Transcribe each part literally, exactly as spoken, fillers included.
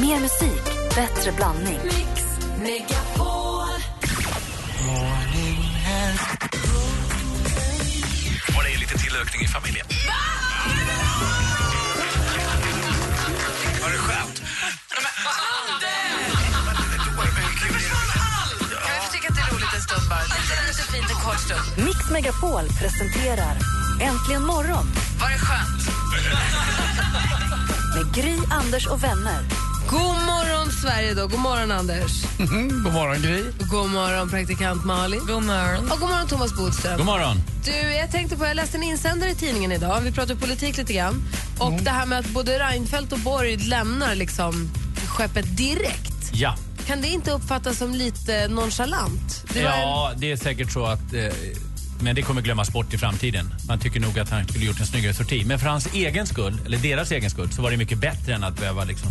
Mer musik, bättre blandning. Mix Megapol. Morning has... Var det lite tillökning i familjen? Var det skönt? Mix Megapol presenterar Äntligen morgon. Var det skönt? Med Gry, Anders och vänner. God morgon Sverige då, god morgon Anders. Mm-hmm. God morgon Gry. God morgon praktikant Malin. God morgon. Och god morgon Thomas Bodström. God morgon. Du, jag tänkte på, jag läste en insändare i tidningen idag. Vi pratade politik lite grann. Och mm. det här med att både Reinfeldt och Borg lämnar liksom skeppet direkt. Ja. Kan det inte uppfattas som lite nonchalant? Det ja, en... det är säkert så att... Eh, men det kommer glömmas bort i framtiden. Man tycker nog att han skulle gjort en snyggare sorti. Men för hans egen skull, eller deras egen skull, så var det mycket bättre än att behöva liksom,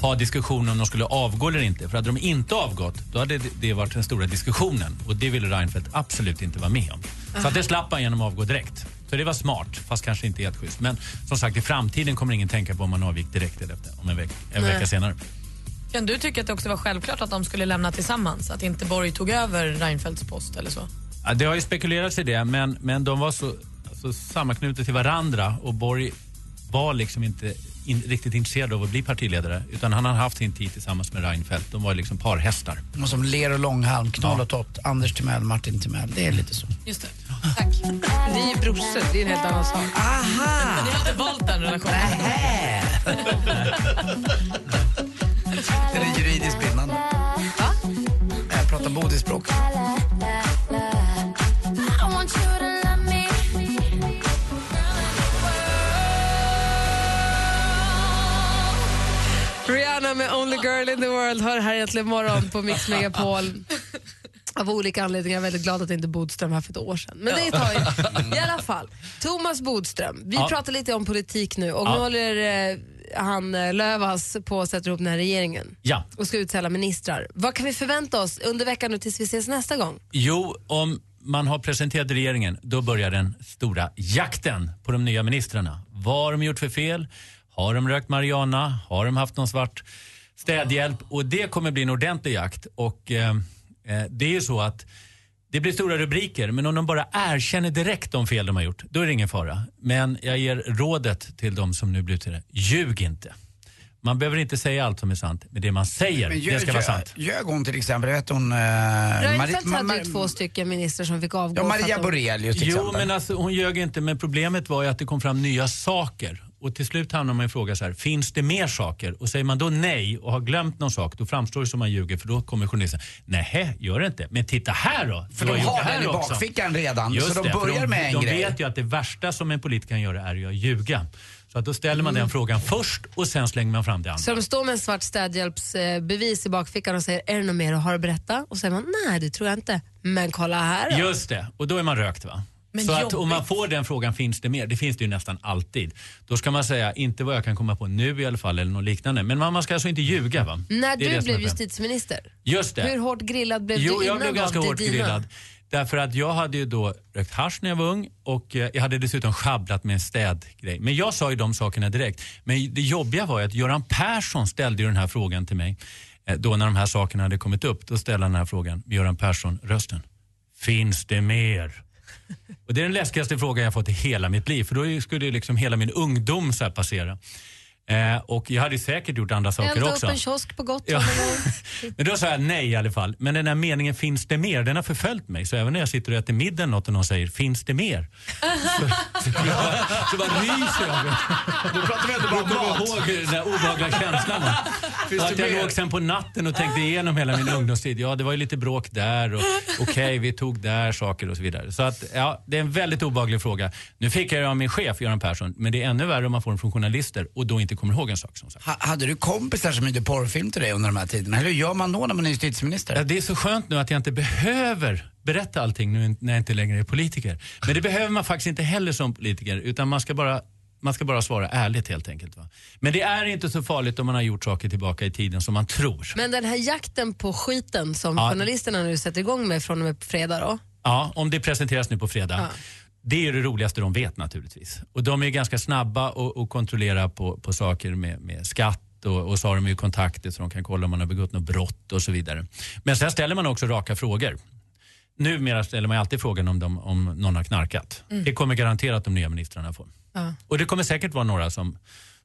ha diskussioner om de skulle avgå eller inte. För hade de inte avgått, då hade det varit den stora diskussionen. Och det ville Reinfeldt absolut inte vara med om. Aha. Så att det slapp han genom att avgå direkt. Så det var smart, fast kanske inte helt schysst. Men som sagt, i framtiden kommer ingen tänka på om man avgick direkt eller efter, om en, veck, en vecka senare. Kan du tycka att det också var självklart att de skulle lämna tillsammans? Att inte Borg tog över Reinfeldts post eller så? Ja, det har ju spekulerats i det, men, men de var så, så sammanknutna till varandra. Och Borg var liksom inte in, riktigt intresserad av att bli partiledare. Utan han har haft sin tid tillsammans med Reinfeldt. De var liksom parhästar. De var som ler och långhalm, knoll och tott. Anders Timell, Martin Timell. Det är lite så. Just det. Tack. Det är ju brorset, det är en helt annan sak. Aha! Ni har inte valt den relationen. Nähä! Är det juridiskt bindande? Va? Jag pratar bodispråk. Rihanna med Only Girl in the World hör här egentligen morgon på Mix Megapol. Av olika anledningar är jag väldigt glad att inte Bodström här för ett år sedan. Men det tar ju i alla fall. Thomas Bodström, vi ja. pratar lite om politik nu och ja. nu håller eh, han Lövas på att sätta ihop den här regeringen ja. och ska utsälla ministrar. Vad kan vi förvänta oss under veckan nu tills vi ses nästa gång? Jo, om man har presenterat regeringen då börjar den stora jakten på de nya ministrarna. Vad har de gjort för fel? Har de rökt marijuana? Har de haft någon svart städhjälp? Oh. Och det kommer bli en ordentlig jakt och... Eh, det är ju så att det blir stora rubriker, men om de bara erkänner direkt de fel de har gjort, då är det ingen fara. Men jag ger rådet till de som nu blir till det. Ljug inte. Man behöver inte säga allt som är sant, men det man säger, men ljög, det ska vara sant. Ljög hon till exempel, vet hon... Eh, Reinfeldt hade ju två stycken minister som fick avgå. Ja, Maria Borelius till exempel. Jo, men alltså, hon ljög inte, men problemet var ju att det kom fram nya saker. Och till slut hamnar man i en fråga så här, finns det mer saker? Och säger man då nej och har glömt någon sak, då framstår det som man ljuger, för då kommer journalisten, nej, gör det inte. Men titta här då! För de har den i bakfickan redan, just så de det, börjar de, med en de grej. De vet ju att det värsta som en politiker kan göra är ju att ljuga. Så att då ställer man mm. den frågan först och sen slänger man fram det andra. Så de står med en svart städhjälpsbevis i bakfickan och säger, är det något mer att ha att berätta? Och säger man, nej det tror jag inte, men kolla här då. Just det, och då är man rökt va? Men så att om man får den frågan, finns det mer? Det finns det ju nästan alltid. Då ska man säga, inte vad jag kan komma på nu i alla fall eller något liknande. Men man ska alltså inte ljuga va? När du blev justitieminister. Just det. Hur hårt grillad blev jo, du innan? Jo, jag blev ganska hårt dina. grillad. Därför att jag hade ju då rökt hasch när jag var ung. Och jag hade dessutom schabblat med en städgrej. Men jag sa ju de sakerna direkt. Men det jobbiga var ju att Göran Persson ställde ju den här frågan till mig. Då när de här sakerna hade kommit upp, då ställde han den här frågan. Göran Persson, rösten. Finns det mer? Och det är den läskigaste frågan jag fått i hela mitt liv. För då skulle ju liksom hela min ungdom så här passera. Eh, och jag hade ju säkert gjort andra saker också. Älta upp en kiosk på Gotland. Ja. Men då sa jag nej i alla fall. Men den här meningen, finns det mer? Den har förföljt mig. Så även när jag sitter och äter middag något och någon säger, finns det mer? så, så, jag, så bara ryser jag. Då pratar vi ändå bara om mat. Jag ihåg den där obehagliga känslan. Att jag låg sen på natten och tänkte igenom hela min ungdomstid. Ja, det var ju lite bråk där. Och okej, okay, vi tog där saker och så vidare. Så att, ja, det är en väldigt obehaglig fråga. Nu fick jag ju av min chef, Göran Persson. Men det är ännu värre om man får den från journalister. Och då inte kommer ihåg en sak som sagt. Ha, hade du kompisar som gjorde porrfilm till dig under de här tiderna? Hur gör man då när man är justitieminister? Ja, det är så skönt nu att jag inte behöver berätta allting nu när jag inte längre är politiker. Men det behöver man faktiskt inte heller som politiker, utan man ska bara, man ska bara svara ärligt helt enkelt. Va? Men det är inte så farligt om man har gjort saker tillbaka i tiden som man tror. Men den här jakten på skiten som ja. journalisterna nu sätter igång med från och med fredag då? Ja, om det presenteras nu på fredag. Ja. Det är ju det roligaste de vet naturligtvis. Och de är ganska snabba och, och kontrollera på, på saker med, med skatt och, och så har de ju kontakter så de kan kolla om man har begått något brott och så vidare. Men sen ställer man också raka frågor. Numera ställer man alltid frågan om, de, om någon har knarkat. Mm. Det kommer garanterat de nya ministrarna få. Ja. Och det kommer säkert vara några som,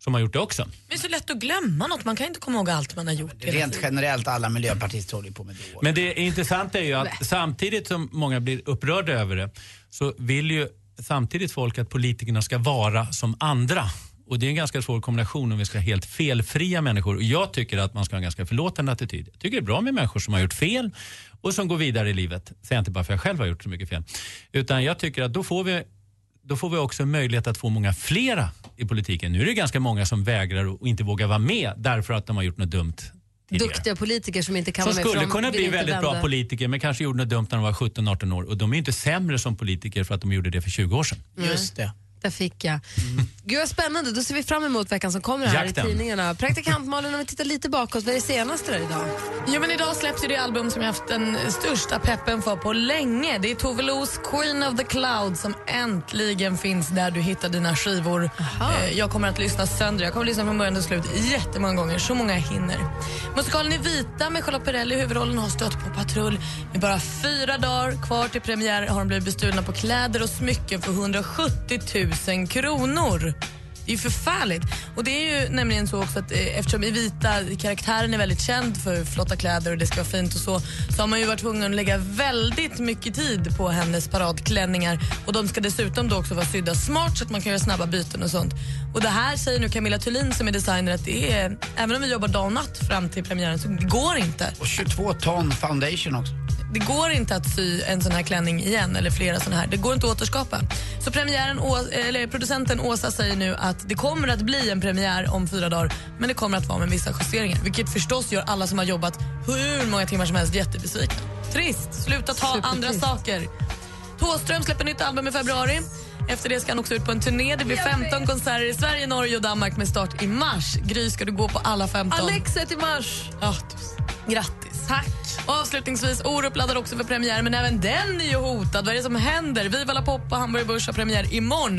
som har gjort det också. Men det är så lätt att glömma något. Man kan inte komma ihåg allt man har gjort. Ja, rent generellt, alla miljöpartister håller på med det. Men det intressanta är ju att samtidigt som många blir upprörda över det så vill ju samtidigt folk att politikerna ska vara som andra. Och det är en ganska svår kombination om vi ska ha helt felfria människor. Och jag tycker att man ska ha en ganska förlåtande attityd. Jag tycker det är bra med människor som har gjort fel och som går vidare i livet. Säg inte bara för jag själv har gjort så mycket fel. Utan jag tycker att då får vi, då får vi också möjlighet att få många flera i politiken. Nu är det ganska många som vägrar och inte vågar vara med därför att de har gjort något dumt. Duktiga politiker som inte kan som vara med. Som skulle från, kunna bli väldigt vända. Bra politiker men kanske gjorde något dumt när de var sjutton arton år. Och de är inte sämre som politiker för att de gjorde det för tjugo år sedan. Mm. Just det. Där fick jag. Mm. Gud vad spännande, då ser vi fram emot veckan som kommer här Jakten. I tidningarna. Praktikant Malin, om vi tittar lite bakåt, vad är det senaste där idag? Jo men idag släpps ju det album som jag haft den största peppen för på länge. Det är Tove Los Queen of the Clouds som äntligen finns där du hittar dina skivor. Eh, jag kommer att lyssna sönder, jag kommer att lyssna från början till slut jättemånga gånger, så många jag hinner. Musikalen Evita med Schiaparelli i huvudrollen har stött på patrull. Med bara fyra dagar kvar till premiär har de blivit bestulna på kläder och smycken för hundrasjuttio tusen kronor. Det är ju förfärligt. Och det är ju nämligen så också att eh, eftersom Evita, karaktären är väldigt känd för flotta kläder och det ska vara fint och så, så har man ju varit tvungen att lägga väldigt mycket tid på hennes paradklänningar. Och de ska dessutom då också vara sydda smart så att man kan göra snabba byten och sånt. Och det här säger nu Camilla Thulin som är designer att det är, även om vi jobbar dag och natt fram till premiären så det går inte. Och tjugotvå ton foundation också. Det går inte att sy en sån här klänning igen eller flera såna här. Det går inte att återskapa. Så premiären, eller producenten Åsa säger nu att det kommer att bli en premiär om fyra dagar men det kommer att vara med vissa justeringar. Vilket förstås gör alla som har jobbat hur många timmar som helst jättebesvikna. Trist, sluta ta andra saker. Tåström släpper nytt album i februari. Efter det ska han också ut på en turné. Det blir femton konserter i Sverige, Norge och Danmark med start i mars. Gry, ska du gå på alla femton? Alexet i mars! Ja, grattis. Tack. Och avslutningsvis, Orup laddar också för premiär, men även den är ju hotad. Vad är det som händer? Viva la Poppa, Hamburg Börs har premiär imorgon.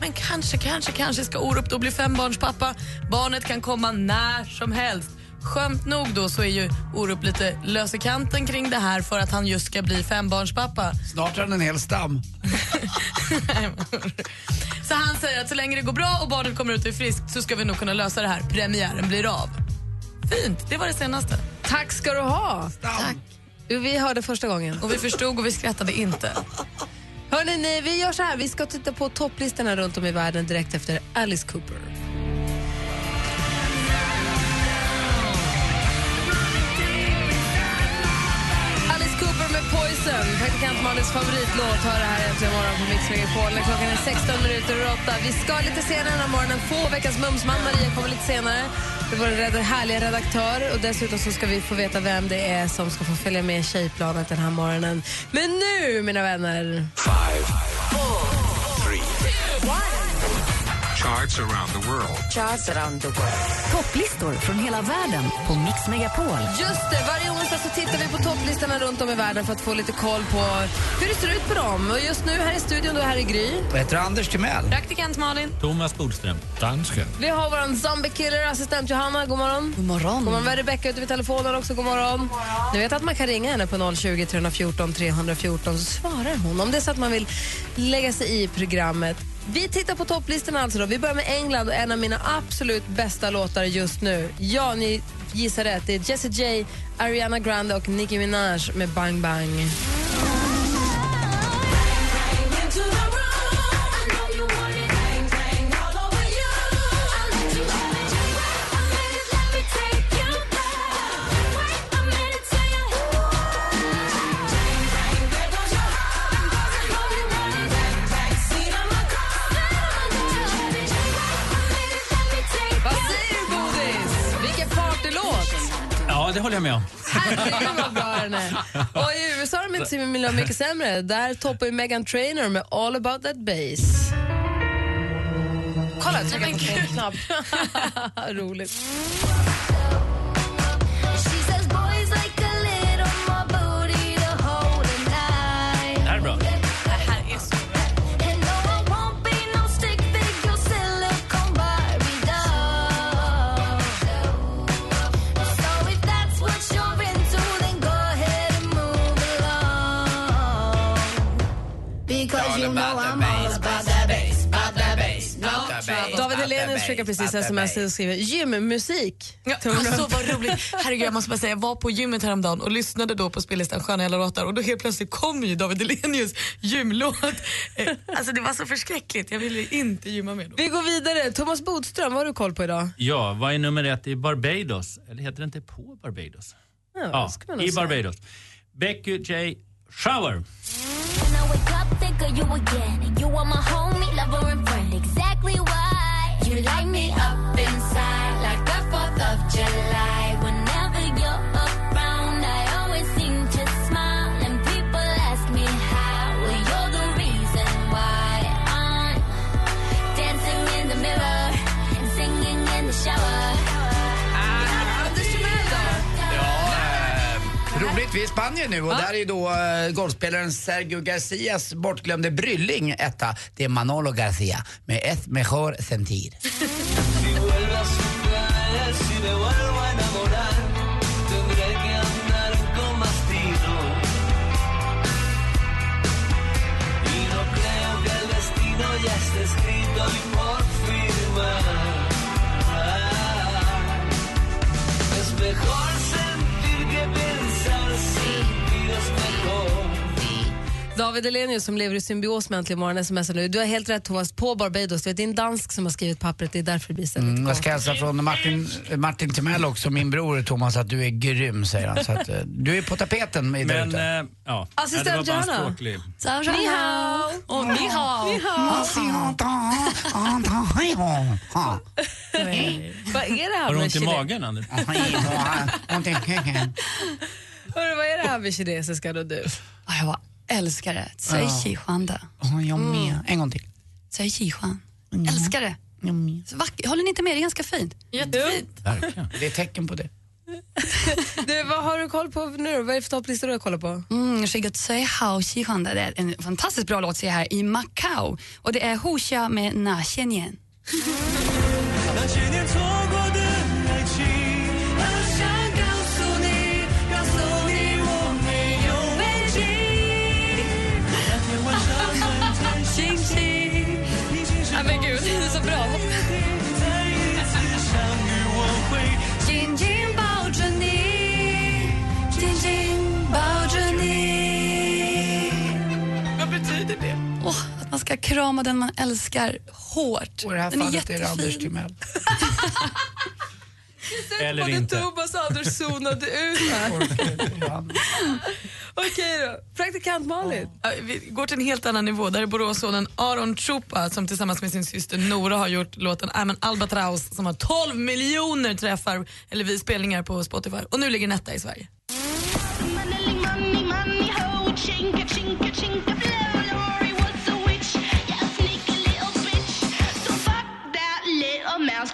Men kanske, kanske, kanske ska Orup då bli fembarnspappa. Barnet kan komma när som helst. Skömt nog då så är ju Orup lite lös i kanten kring det här för att han just ska bli fembarnspappa. Snart har han en hel stam. Så han säger att så länge det går bra och barnet kommer ut och är friskt så ska vi nog kunna lösa det här. Premiären blir av. Fint, det var det senaste. Tack ska du ha. Stam. Tack. Vi hörde första gången. Och vi förstod och vi skrattade inte. Hörrni, nej, vi gör så här. Vi ska titta på topplistorna runt om i världen direkt efter Alice Cooper. Poison, praktikant Malins favoritlåt, hör det här äntligen imorgon på Mix Megapol. Klockan är sexton minuter över åtta. Vi ska lite senare den här morgonen få veckans mumsman. Maria kommer lite senare. Det var en härlig redaktör. Och dessutom så ska vi få veta vem det är som ska få följa med tjejplanet den här morgonen. Men nu, mina vänner. Five, four, three, two, one. Charts around the world. Charts around the world. Topplistor från hela världen på Mix Megapol. Just det, varje onsdag så tittar vi på topplistorna runt om i världen för att få lite koll på hur det ser ut på dem. Och just nu här i studion då här i Gry. Jag heter Anders Timell. Praktikant Malin. Thomas Bodström. Danske. Vi har vår zombie killer assistent Johanna. God morgon. God morgon. God morgon. Rebecka ute vid telefonen också. God morgon. God morgon. Du vet att man kan ringa henne på noll tjugo, tre fjorton, tre fjorton så svarar hon. Om det är så att man vill lägga sig i programmet. Vi tittar på topplistorna alltså då. Vi börjar med England och en av mina absolut bästa låtar just nu. Ja, ni gissar rätt. Det är Jessie J, Ariana Grande och Nicki Minaj med Bang Bang. Det håller jag med om. Och i U S A har de inte sin miljö mycket sämre. Där toppar ju Meghan Trainor med All About That Bass. Kolla, trycka på en knapp. Roligt. Det här är bra. you know I'm all about the bass, about the bass, no trouble. David Elenius skickar precis sms och skriver gymmusik. Ja, alltså vad roligt. Herregud, jag måste bara säga, jag var på gymmet häromdagen och lyssnade då på spellistan Sköna jävla låtar och då helt plötsligt kom ju David Elenius gymlåt. Alltså det var så förskräckligt, jag ville inte gymma med då. Vi går vidare, Thomas Bodström, vad har du koll på idag? Ja, vad är nummer ett i Barbados? Eller heter det inte på Barbados? Ja, ja i Barbados. Becky J. Shower. Vi är i Spanien nu och ah. där är då uh, golfspelaren Sergio Garcias bortglömde brylling etta. Det är Manolo Garcia med ett mejor sentir. David Elenius som lever i symbios med Äntligen Morgon smsar nu. Du har helt rätt, Thomas, på Barbados. Det är en dansk som har skrivit pappret, det är därför det blir så mm, lite. Jag ska hälsa från Martin, Martin Timell också, min bror Thomas, att du är grym, säger han. Så att, du är på tapeten med men, där ute. Ja. Assistent Johanna. Ni hao. Och ni hao. Ni hao. Vad är det här? Har du ont i magen, Anders? Ont i köken. Vad är det här med kinesiska då, du? Jag älskar det. Säg Qihuan då. Jag med. En gång till. Säg Qihuan. Älskar det. Håller ni inte med? Det är ganska fint. Jättefint. Det är tecken på det. Du, vad har du koll på nu? Vad är det för topplistor du har kollat på? Mm, Säg Hao Qihuan. Det är en fantastiskt bra låt sig här i Macau. Och det är Husha med Na Qianyan. Åh, oh, att man ska krama den man älskar hårt. Och det här den fallet är, jättefin. Är det Anders Timell. Eller inte. Tobas Anders zonade ut här. Okej då, praktikant Malin. Vi går till en helt annan nivå. Där är Boråssonen Aron Chupa som tillsammans med sin syster Nora har gjort låten I'm an Albatraus som har tolv miljoner träffar eller vi spelningar på Spotify. Och nu ligger den etta i Sverige.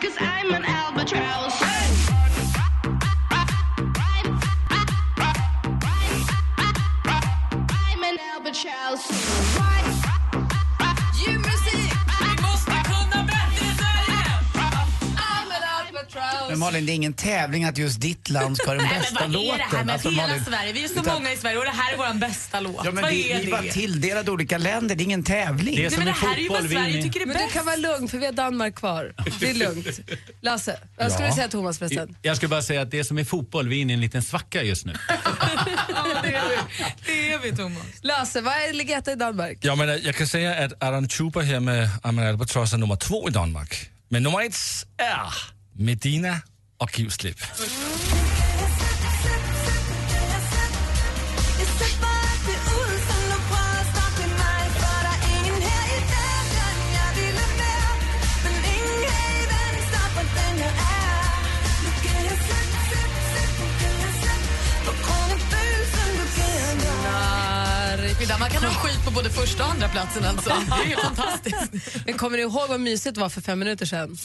Cause I'm an albatross. I'm an albatross. You music. Vi måste kunna bättre Sverige. I'm an albatross. Men Malin, det är ingen tävling att just ditt land ska ha den bästa låten. Nej, vad är det här med alltså, hela Malin, Sverige? Vi är så utan... många i Sverige och det här är vår bästa låt. Ja, men vad vi, är vi det? Var tilldelade olika länder, det är ingen tävling. Det är som Nej, men det här är ju vad Sverige tycker är bäst. Men du kan vara lugn för vi har Danmark kvar. Det är lugnt. Lasse, vad skulle ja. du säga Thomas förresten? Jag skulle bara säga att det är som i fotboll, vi är inne i en liten svacka just nu. Ja, det är vi. Det är vi Thomas. Lasse, vad är legetta i Danmark? Ja, men jag kan säga att Aron Chupa här med Aron Albatross är nummer två i Danmark. Men nummer ett är... Medina och Kivslip. Man kan ha skit på både första och andra platsen alltså. Det är fantastiskt. Men kommer du ihåg vad mysigt var för fem minuter sedan?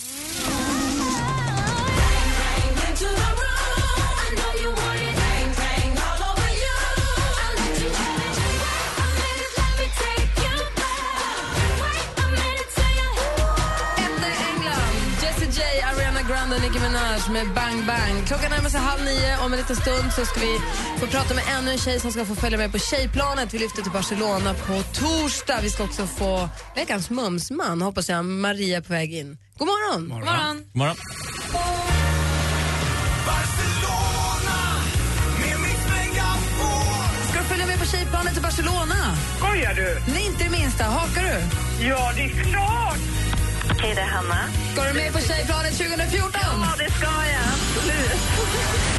Grande Nicki Minaj med med Bang Bang. Klockan närmar sig halv nio. Om en liten stund så ska vi få prata med ännu en tjej som ska få följa med på tjejplanet. Vi lyfter till Barcelona på torsdag. Vi ska också få veckans mumsman. Hoppas jag Maria på väg in. God morgon! Morgon. Morgon. God morgon. Tjejplanet till Barcelona. Skojar du? Nej, inte det minsta. Hakar du? Ja, det är klart. Okej, det är Hanna. Går du med på tjejplanet tjugo fjorton? Ja, det ska jag. Absolut.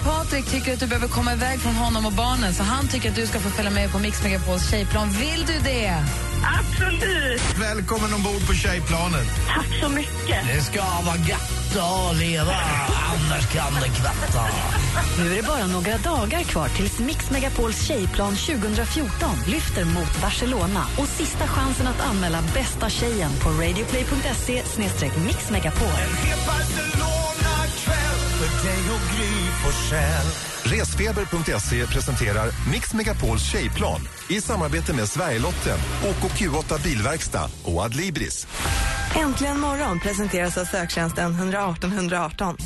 Patrik tycker att du behöver komma iväg från honom och barnen, så han tycker att du ska få följa med på Mix Megapols tjejplan. Vill du det? Absolut. Välkommen ombord på tjejplanet. Tack så mycket. Det ska vara gött att leva, annars kan det kvatta. Nu är det bara några dagar kvar tills Mix Megapols tjejplan tjugo fjorton lyfter mot Barcelona. Och sista chansen att anmäla bästa tjejen på radioplay punkt se snedstreck mix megapol. Resfeber punkt se presenterar Mix Megapols tjejplan i samarbete med Sverigelotten, O K Q åtta Bilverkstad och Adlibris. Äntligen morgon presenteras av söktjänsten ett ett åtta ett åtta.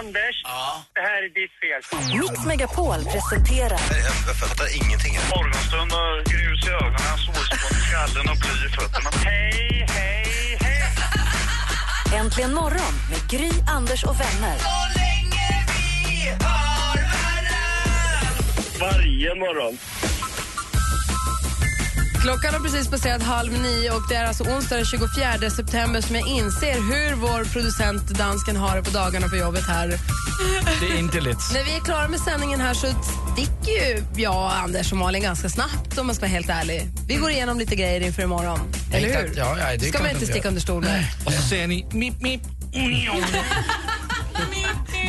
Anders, ja. Det här är ditt fel. Mix Megapol presenterar... Jag, jag fattar ingenting. Morgonstund och grus i ögonen, solspån i skallen och bly i fötterna. Hej, hej, hej. Äntligen morgon med Gry, Anders och vänner. Så länge vi har varann. Varje morgon. Klockan har precis passerat halv nio och det är alltså onsdag den tjugofjärde september som jag inser hur vår producent dansken har det på dagarna på jobbet här. Det är inte lätt. När vi är klara med sändningen här så sticker ju jag, Anders och Malin ganska snabbt om man ska vara helt ärlig. Vi går igenom lite grejer inför imorgon, eller hur? Exakt, ja, ja, det ska man inte sticka under stolen. Och så säger ni mip, mip, union.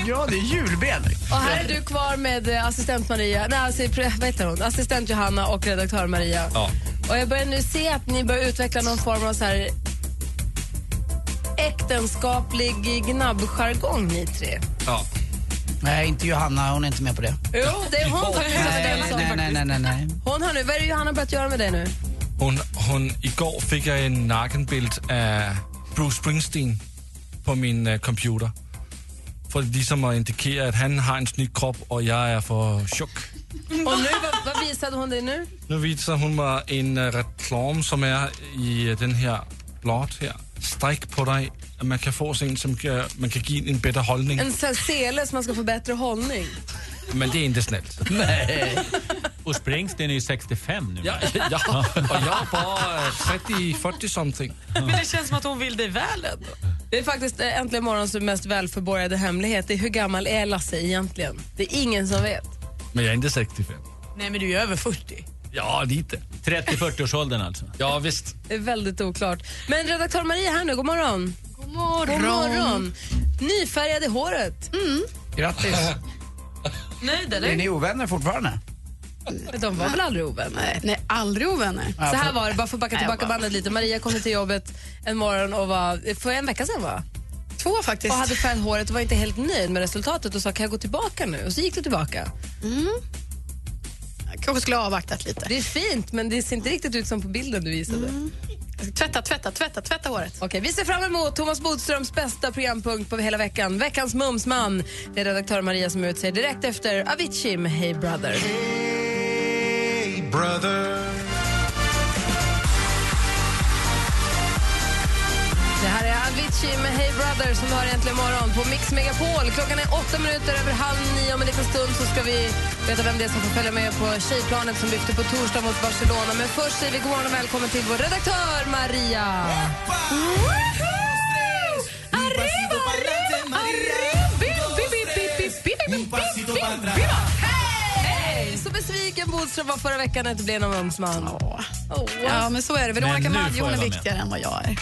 Ja, det är julben. Och här är du kvar med assistent Maria. Nej, alltså, vad heter hon? Assistent Johanna och redaktör Maria. Ja. Och jag börjar nu se att ni börjar utveckla någon form av så här äktenskaplig gnabbjargong, ni tre. Ja. Nej, inte Johanna. Hon är inte med på det. Jo, det är hon. Faktiskt. Nej, nej, nej, nej, nej, nej. Hon har nu. Vad är det Johanna börjat göra med det nu? Hon, hon, igår fick jag en nakenbild av Bruce Springsteen på min uh, computer. För liksom att indikera att han har en snygg kropp och jag är för tjock. Och nu, vad, vad visade hon dig nu? Nu visade hon mig en reklam som är i den här blad här. Sträck på dig. Man kan få en som man kan ge en bättre hållning. En sele som man ska få bättre hållning. Men det är inte snällt. Nej. Och Springsteen är ju sextiofem nu. Ja, ja. Och jag bara trettio fyrtio something. Men det känns som att hon vill dig väl ändå. Det är faktiskt äntligen morgons mest välförborgade hemlighet. Det är hur gammal är Lasse egentligen? Det är ingen som vet. Men jag är inte sextiofem. Nej, men du är över fyrtio. Ja, lite. trettio fyrtio-årsåldern alltså. Ja, visst. Det är väldigt oklart. Men redaktör Maria här nu, god morgon. God morgon. God morgon. Nyfärgade håret. Mm. Grattis. Nöjd, eller? Är ni ovänner fortfarande? De var väl aldrig ovänner? Nej, nej, aldrig ovänner. Så här var det, bara för att backa tillbaka bandet lite. Maria kom till jobbet en morgon och var, för en vecka sedan va? Två faktiskt. Och hade färgat håret och var inte helt nöjd med resultatet och sa, kan jag gå tillbaka nu? Och så gick du tillbaka. Mm. Jag kanske skulle ha avvaktat lite. Det är fint, men det ser inte riktigt ut som på bilden du visade. Mm. Tvätta, tvätta, tvätta, tvätta håret. Okej, vi ser fram emot Thomas Bodströms bästa programpunkt på hela veckan. Veckans mumsman. Det är redaktör Maria som utser direkt efter Avicii med Hey Brother. Hey Brother. Det här är Avicii med Hey Brother som har egentligen morgon på Mix Megapol. Klockan är åtta minuter över halv nio. Om en liten stund så ska vi veta vem det är som får följa med på tjejplanet som lyfter på torsdag mot Barcelona. Men först säger vi god morgon och välkommen till vår redaktör Maria. Arriba, arriba, arriba. Hej! Så besviken Bodström var förra veckan att det blev någon ungsman. Ja, men så är det. Veronica Maggio är viktigare än vad jag är.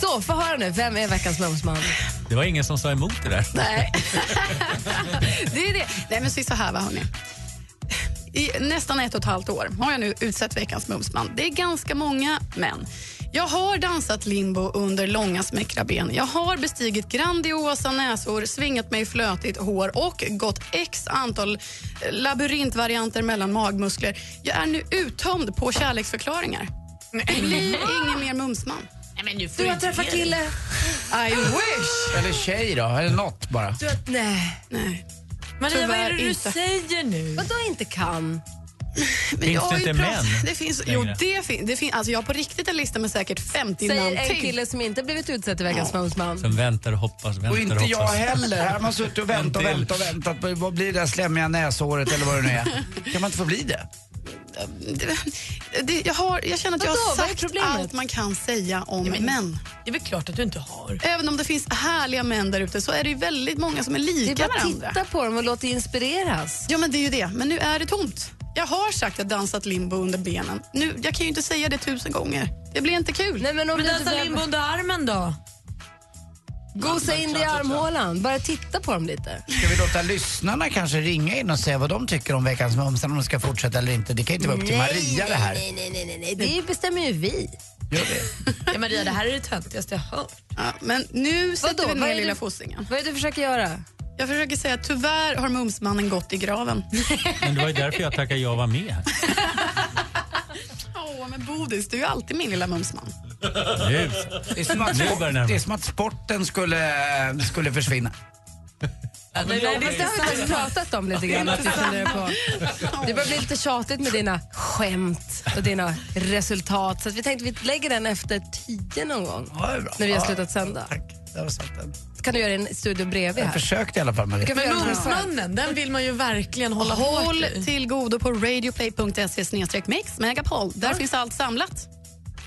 Så, få höra nu. Vem är veckans mumsman? Det var ingen som sa emot det där. Nej. Det är det. Nej, men så här va, hörni. I nästan ett och ett halvt år har jag nu utsett veckans mumsman. Det är ganska många män. Jag har dansat limbo under långa smäckraben. Jag har bestigit grandiosa näsor, svingat mig flötigt hår och gått x antal labyrintvarianter mellan magmuskler. Jag är nu uttömd på kärleksförklaringar. Det blir ingen mer mumsman. Men du, du har träffat kille. I wish. Eller tjej då, eller något bara. Du, nej, nej. Maria, tyvärr, vad är det inte. Du säger nu? Vadå inte kan? Men finns det inte män? Det finns, jo, det finns. Det fin, alltså jag har på riktigt en lista med säkert femtio namn till. Säger en kille som inte blivit utsett i veckans Målsman. Som väntar och hoppas, väntar och hoppas. Och inte jag heller. Här har man suttit och väntat och väntat och väntat. Vad blir det där slämmiga näshåret eller vad det nu är? Kan man inte få bli det? Det, det, jag, har, jag känner att vadå, jag har sagt allt man kan säga om ja, men, män. Det är väl klart att du inte har. Även om det finns härliga män där ute så är det ju väldigt många som är lika varandra. Det är bara att titta på dem och låta inspireras. Ja, men det är ju det. Men nu är det tomt. Jag har sagt att dansat limbo under benen. Nu, jag kan ju inte säga det tusen gånger. Det blir inte kul. Nej, men om men du dansar limbo under armen då? Gosa in i armhålan, bara titta på dem lite. Ska vi låta lyssnarna kanske ringa in och se vad de tycker om veckans mums, om de ska fortsätta eller inte? Det kan inte vara upp till nej, Maria det här. Nej, nej, nej, nej, nej. Det bestämmer ju vi. Gör det. Ja, Maria, det här är det töntigaste jag har hört. Ja, men nu sätter vadå? Vi ner lilla fossingen. Vad är det du försöker göra? Jag försöker säga att tyvärr har mumsmannen gått i graven. Men det var ju därför jag tackade jag var med. Åh, men Bodis, du är ju alltid min lilla mumsman. Ljus. Det är som att, det är som att sporten skulle, skulle försvinna. Ja, men, nej, det har vi inte pratat om lite grann. Det börjar bli lite tjatigt med dina skämt och dina resultat. Så att vi tänkte att vi lägger den efter tio någon gång. När vi har slutat sända. Tack, det har satt den. Kan du göra en studio bredvid här? Jag försökte i alla fall. Men Mumsmannen, den vill man ju verkligen hålla håll hårt i. Håll till godo på radioplay punkt se snedstreck mix megapol. Där ja. finns allt samlat.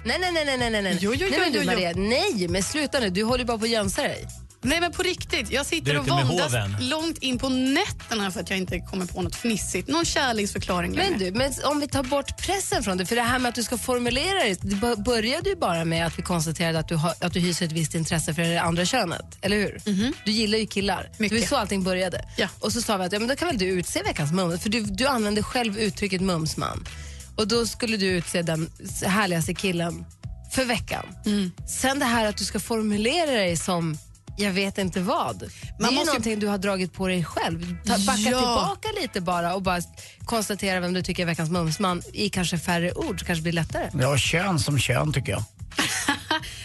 Nej, nej, nej, nej, nej, nej. Jo, jo, nej, men jo, du, Maria, jo. Nej, men sluta nu. Du håller bara på att jönsa dig. Nej, men på riktigt. Jag sitter och våndas långt in på nätterna för att jag inte kommer på något fnissigt. Någon kärleksförklaring. Men längre. Du, men om vi tar bort pressen från det. För det här med att du ska formulera det. Det började ju bara med att vi konstaterade att du, har, att du hyser ett visst intresse för det andra könet. Eller hur? Mm-hmm. Du gillar ju killar. Mycket. Det var så allting började. Ja. Och så sa vi att ja, men då kan väl du utse veckans mums. För du, du använder själv uttrycket mumsman. Och då skulle du utse den härligaste killen för veckan. Mm. Sen det här att du ska formulera dig som jag vet inte vad. Man det är måste... någonting du har dragit på dig själv. Ta, backa ja. tillbaka lite bara och bara konstatera vem du tycker är veckans mumsman i kanske färre ord så kanske blir lättare. Ja, kön som kön tycker jag.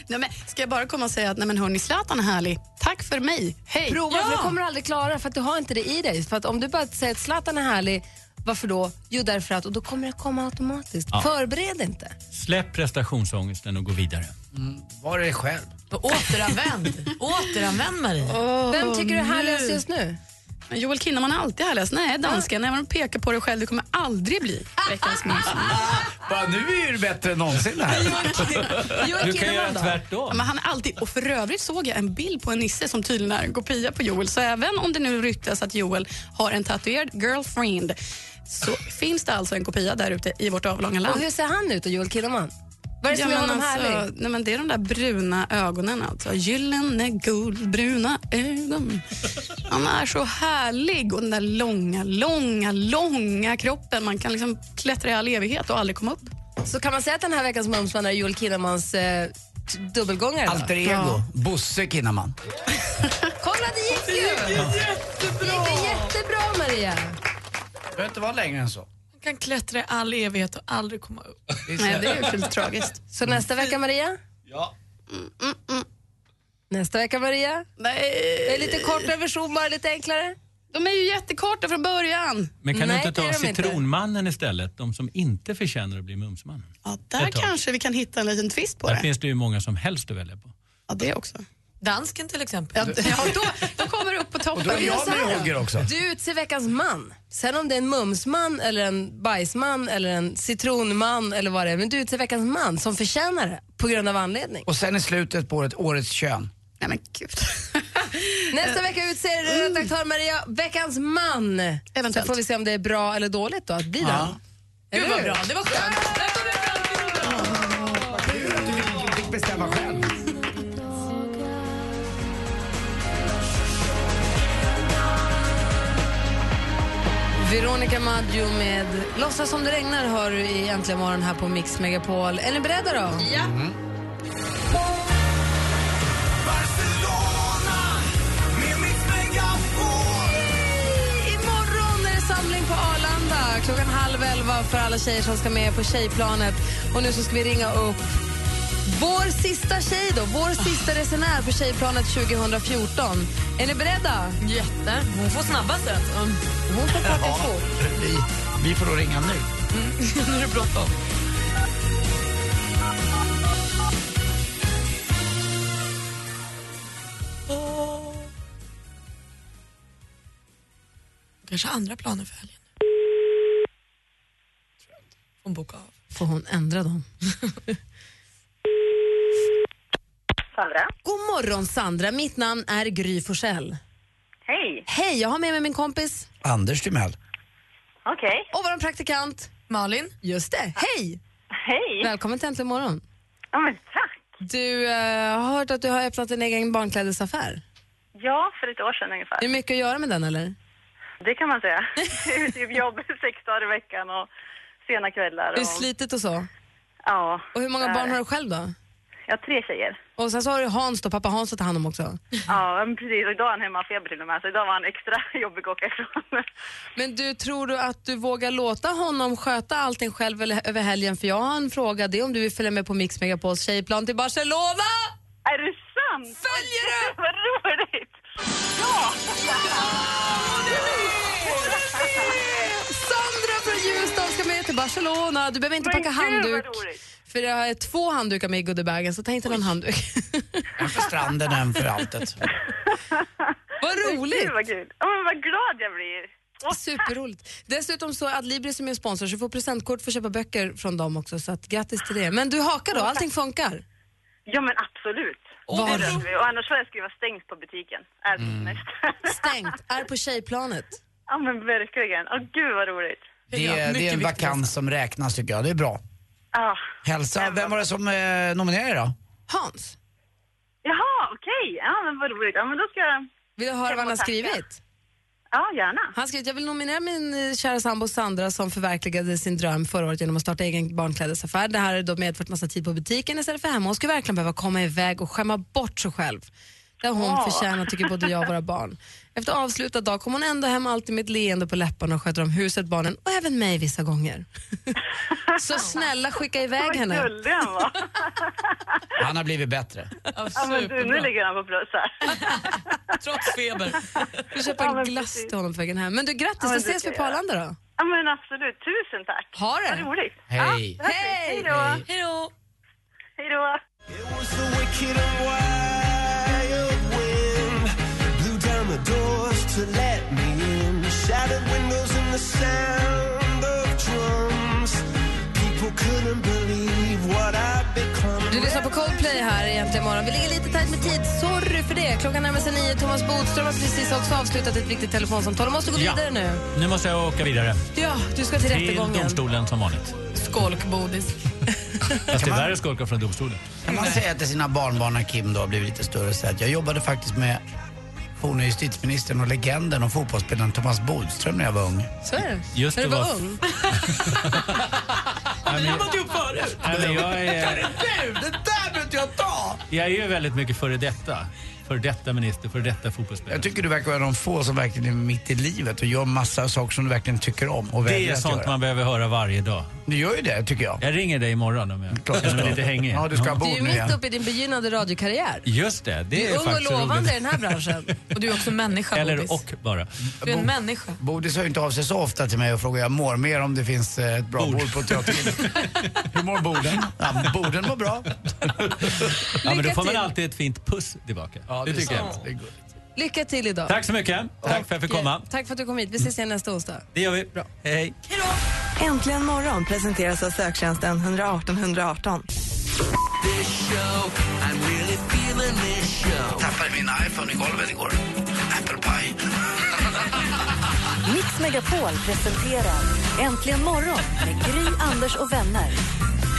Nej, men ska jag bara komma och säga att nej, men hörni, Zlatan är härlig. Tack för mig. Hej. Prova, ja. för du kommer aldrig klara för att du har inte det i dig. För att om du bara säger att Zlatan är härlig. Varför då? Jo, därför att, och då kommer det komma automatiskt. Ja. Förbered inte. Släpp prestationsångesten och gå vidare. Mm, var är det själv? Och återanvänd. Återanvänd, Maria. Oh, vem tycker du är härligast just nu? Joel Kinnaman är alltid härligast. Nej, dansken, när man pekar på dig själv, du kommer aldrig bli veckans mumsman. Bara nu är du bättre än någonsin här. Joel Kinnaman då? Tvärtom. Men han är alltid, och för övrigt såg jag en bild på en nisse som tydligen är en kopia på Joel. Så även om det nu ryktas att Joel har en tatuerad girlfriend, så finns det alltså en kopia där ute i vårt avlånga land. Och hur ser han ut, och Joel Kinnaman? Vad är det som ja, gör honom alltså, härlig? Nej, men det är de där bruna ögonen alltså. Gyllene, guldbruna ögon. Han är så härlig. Och den där långa, långa, långa kroppen. Man kan liksom klättra i all evighet och aldrig komma upp. Så kan man säga att den här veckans mumsman är Joel Kinnamans eh, dubbelgångare? Alter ego, ja. Bosse Kinnaman. Kolla, det gick ju! Det gick jättebra! Det gick jättebra, Maria. Det behöver inte vara längre än så. Kan klättra i all evighet och aldrig komma upp. Nej, det är ju fullt tragiskt. Så nästa vecka, Maria? Ja. Mm, mm, mm. Nästa vecka, Maria? Nej. Det är lite kortare version, bara lite enklare. De är ju jättekorta från början. Men kan nej, du inte ta citronmannen inte. istället? De som inte förtjänar att bli mumsmannen. Ja, där kanske vi kan hitta en liten twist på där det. Där finns det ju många som helst att välja på. Ja, det också. Dansken till exempel. Ja, då, då kommer du upp på toppen. Och då är jag med hugger också. Du utser veckans man. Sen om det är en mumsman eller en bajsman eller en citronman eller vad det är. Men du utser veckans man som förtjänar det på grund av anledning. Och sen i slutet på året, årets kön. Nej men gud. Nästa vecka utser redaktör Maria veckans man. Eventuellt. Så får vi se om det är bra eller dåligt då att bli den. Ja. Gud vad bra, det var skönt. Kul att du fick bestämma själv. Veronica Maggio med Låtsas som det regnar hör du i Äntligen morgon här på Mix Megapol. Är ni beredda då? Ja. Mm. Barcelona med Mix Megapol. I, imorgon är det samling på Arlanda klockan halv elva för alla tjejer som ska med på tjejplanet. Och nu så ska vi ringa upp Vår sista tjej då, vår sista resenär på tjejplanet tjugo fjorton. Är ni beredda? Jätte. Hon får snabbast rätt. Mm. Hon får prata ja, fort. Vi, vi får då ringa nu. Mm. Nu är det bråttom. Kanske andra planer för helgen. Får hon boka av? Får hon ändra dem? Sandra. God morgon Sandra, mitt namn är Gry Forssell. Hej. Hej, jag har med mig min kompis Anders Timell. Okej. Okay. Och vår praktikant Malin. Just det, hej. Hej. Välkommen till Äntligen morgon. Ja men tack. Du uh, har hört att du har öppnat en egen barnklädesaffär. Ja, för ett år sedan ungefär. Är det mycket att göra med den eller? Det kan man säga. Typ jobb sex dagar i veckan och sena kvällar. Och... det är slitet och så? Ja. Och hur många äh... barn har du själv då? Jag har tre tjejer. Och sen så har du Hans då, pappa Hans att ta hand om också. Ja, men precis. Och idag är han hemma feber till och med, så idag var han extra jobbig att åka ifrån. Men du, tror du att du vågar låta honom sköta allting själv över helgen? För jag har en fråga, det är om du vill följa med på Mix Megapols tjejplan till Barcelona! Är det sant? Följer du? Vad roligt! Ja! Ja! Sandra från Ljusdal ska med till Barcelona. Du behöver inte men packa handduk, för jag har två handdukar med i goodiebagen, så ta inte någon handduk. En för stranden, en för alltet. Vad roligt. Gud, vad kul. Ja, men vad glad jag blir. Superroligt. Dessutom så Adlibris som är sponsor, så du får presentkort för att köpa böcker från dem också, så att grattis till det. Men du hakar då, allting funkar. Ja men absolut. Och, det rör vi. Och annars får jag skriva stängt på butiken. Är mm. Stängt, är på tjejplanet. Ja men verkligen, åh oh, gud vad roligt. Det är, det är en vakans som räknas tycker jag, det är bra. Ah, hälsa, vem var, var det som eh, nominerade då? Hans. Jaha, okej, okay. Ja men vad roligt, ja men då ska jag... Vill du höra vad han har skrivit? Ja, gärna. Han skrev att jag vill nominera min kära sambo Sandra som förverkligade sin dröm förra året genom att starta egen barnklädesaffär. Det här har då medfört massa tid på butiken istället för hemma. Hon skulle verkligen behöva komma iväg och skämma bort sig själv. Det hon oh. förtjänar tycker både jag och våra barn. Efter avslutad dag kommer hon ändå hem alltid med ett leende på läpparna och sköter om huset, barnen och även mig vissa gånger. Så snälla skicka iväg henne. Han har blivit bättre. Ja, men du, nu ligger han på plus här. Trots feber. Vi köper en ja, glass till honom på vägen hem. Men du, grattis, ja, då ses vi på Arlanda då. Ja men absolut, tusen tack. Ha det. Vad roligt. Hej. Ja, hej. Hej då. Hej då. Hej då. The doors to let me in, shattered windows and the sound of drums. People couldn't believe what I've become. Du lyssnar på Coldplay här egentligen imorgon. Vi ligger lite tajt med tid, sorry för det. Klockan närmar sig nio, Thomas Bodström har precis också avslutat ett viktigt telefonsamtal. Du måste gå vidare ja. nu. Nu måste jag åka vidare. Ja, du ska till, till rättegången. Till domstolen som vanligt. Skolkbodis. Fast det där är skolkar från domstolen. Kan man säga till sina barnbarn när Kim då blev lite större så att jag jobbade faktiskt med hon är justitieministern och legenden och fotbollsspelaren Thomas Bodström när jag var ung. Så är det. Just när du var, var ung? Jag har gått upp förut. Jag är... det där behöver jag ta! Jag är ju väldigt mycket före detta. För detta minister, för detta fotbollsspelare. Jag tycker du verkar vara de få som verkligen är mitt i livet och gör massa saker som du verkligen tycker om. Och det är sånt man behöver höra varje dag. Du gör ju det, tycker jag. Jag ringer dig imorgon om jag känner mig lite hängig. Ja, du ska bo nu. Du är mitt uppe i din begynnande radiokarriär. Just det, det är, är faktiskt ung och lovande i den här branschen. Och du är också en människa, Bodis. Eller och bara. Du är en människa. Bodis har ju inte av sig så ofta till mig och frågar jag mår mer om det finns ett bra bord, bord på teatern. Hur mår borden? Ja, borden mår bra. Ja, men då får man alltid ett fint puss tillbaka. Ja. Det tycker jag. Lycka till idag. Tack så mycket. Tack, Tack för att jag fick komma. Tack för att du kom hit. Vi ses igen nästa onsdag. Det gör vi. Bra. Hej. Hej. Äntligen morgon presenteras av söktjänsten ett ett åtta ett ett åtta. Really jag tappade min iPhone i golvet igår. Apple pie. Mix Megapol presenterar Äntligen morgon med Gry, Anders och vänner.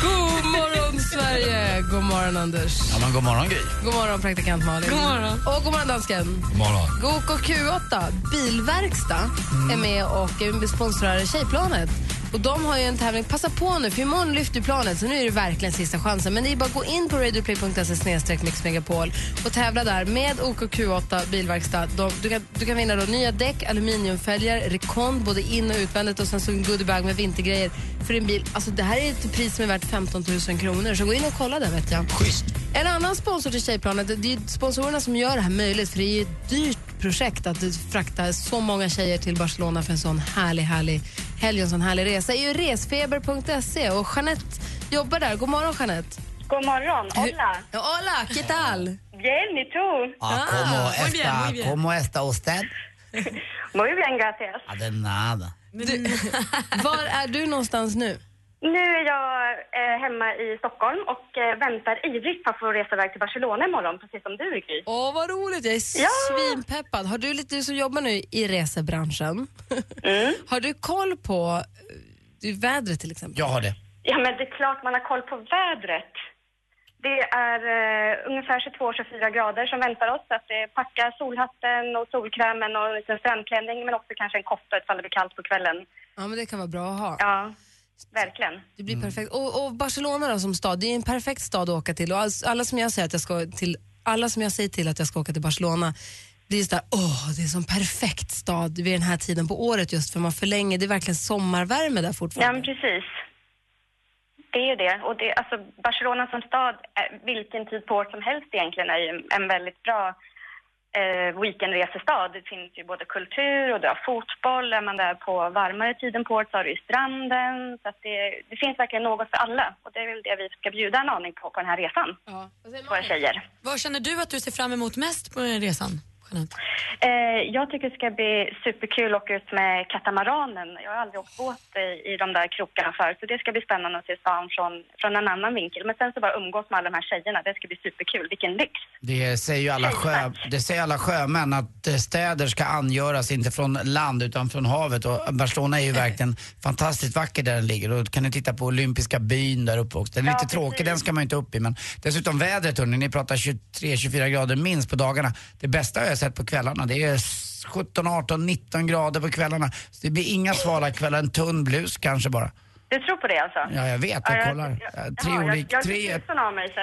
God morgon Sverige, god morgon Anders. Ja men god morgon Gry. God morgon praktikant Malin. God morgon. Och god morgon dansken. God morgon. G K Q åtta, bilverkstad, mm. är med och är sponsrar tjejplanet. Och de har ju en tävling. Passa på nu, för imorgon lyfter planet. Så nu är det verkligen sista chansen. Men det är bara att gå in på radioplay punkt se snedstreck mix megapol och tävla där med O K Q åtta bilverkstad. De, du, kan, du kan vinna då nya däck, aluminiumfälgar, rekond både in- och utvändigt, och sen så en goodiebag med vintergrejer för din bil. Alltså det här är ett pris som är värt femton tusen kronor. Så gå in och kolla där, vet jag. Schysst. En annan sponsor till Tjejplanet, det är sponsorerna som gör det här möjligt, för det är ju ett dyrt projekt att frakta så många tjejer till Barcelona för en sån härlig, härlig helg, en sån härlig resa. Det är ju resfeber punkt se och Jeanette jobbar där. God morgon, Jeanette. God morgon, hola. Ja, hola, ¿qué tal? Bien, ¿y tú? Ah, ¿cómo ah, está? Muy bien, muy bien. ¿Cómo está usted? Muy bien, gracias. Ah, de nada. Du, var är du någonstans nu? Nu är jag eh, hemma i Stockholm och eh, väntar ivrigt på att få resa iväg till Barcelona imorgon, precis som du, Gry. Åh, vad roligt. Jag är ja. svinpeppad. Har du lite, du som jobbar nu i resebranschen, mm. har du koll på du, vädret till exempel? Jag har det. Ja, men det är klart man har koll på vädret. Det är eh, ungefär tjugotvå till tjugofyra grader som väntar oss. Så att det packar solhatten och solkrämen och en liten strandklänning, men också kanske en kofta ifall det blir kallt på kvällen. Ja, men det kan vara bra att ha. Ja. Verkligen. Det blir perfekt. Och, och Barcelona då som stad, det är en perfekt stad att åka till. Och alla som jag säger att jag ska till, alla som jag säger till att jag ska åka till Barcelona, det är så där, åh, det är som perfekt stad vid den här tiden på året, just för man förlänger, det är verkligen sommarvärme där fortfarande. Ja, precis. Det är det. Och det, alltså Barcelona som stad, vilken tid på året som helst egentligen, är ju en väldigt bra weekendresestad. Det finns ju både kultur och du har fotboll. Är man där på varmare tiden på året så har du stranden. Så att det, det finns verkligen något för alla. Och det är väl det vi ska bjuda en aning på på den här resan. Ja. Våra tjejer. Vad känner du att du ser fram emot mest på den här resan, Jeanette? Eh, jag tycker det ska bli superkul att åka ut med katamaranen. Jag har aldrig åkt båt i, i de där krokarna förut. Så det ska bli spännande att se stan från, från en annan vinkel. Men sen så bara umgås med alla de här tjejerna. Det ska bli superkul. Vilken lyx. Det säger ju alla, sjö, det säger alla sjömän, att städer ska angöras inte från land utan från havet. Och Barcelona är ju verkligen fantastiskt vacker där den ligger. Och kan ni titta på Olympiska byn där uppe också. Den är ja, lite precis. Tråkig, den ska man inte upp i. Men dessutom vädret, hörni, ni pratar tjugotre till tjugofyra grader minst på dagarna. Det bästa är sett på kvällarna. Det är sjutton, arton, nitton grader på kvällarna. Så det blir inga svala kvällar, en tunn blus kanske bara. Du tror på det alltså? Ja, jag vet. Jag ja, kollar. Jag, tre ja, olika... Jag, jag tre, av mig,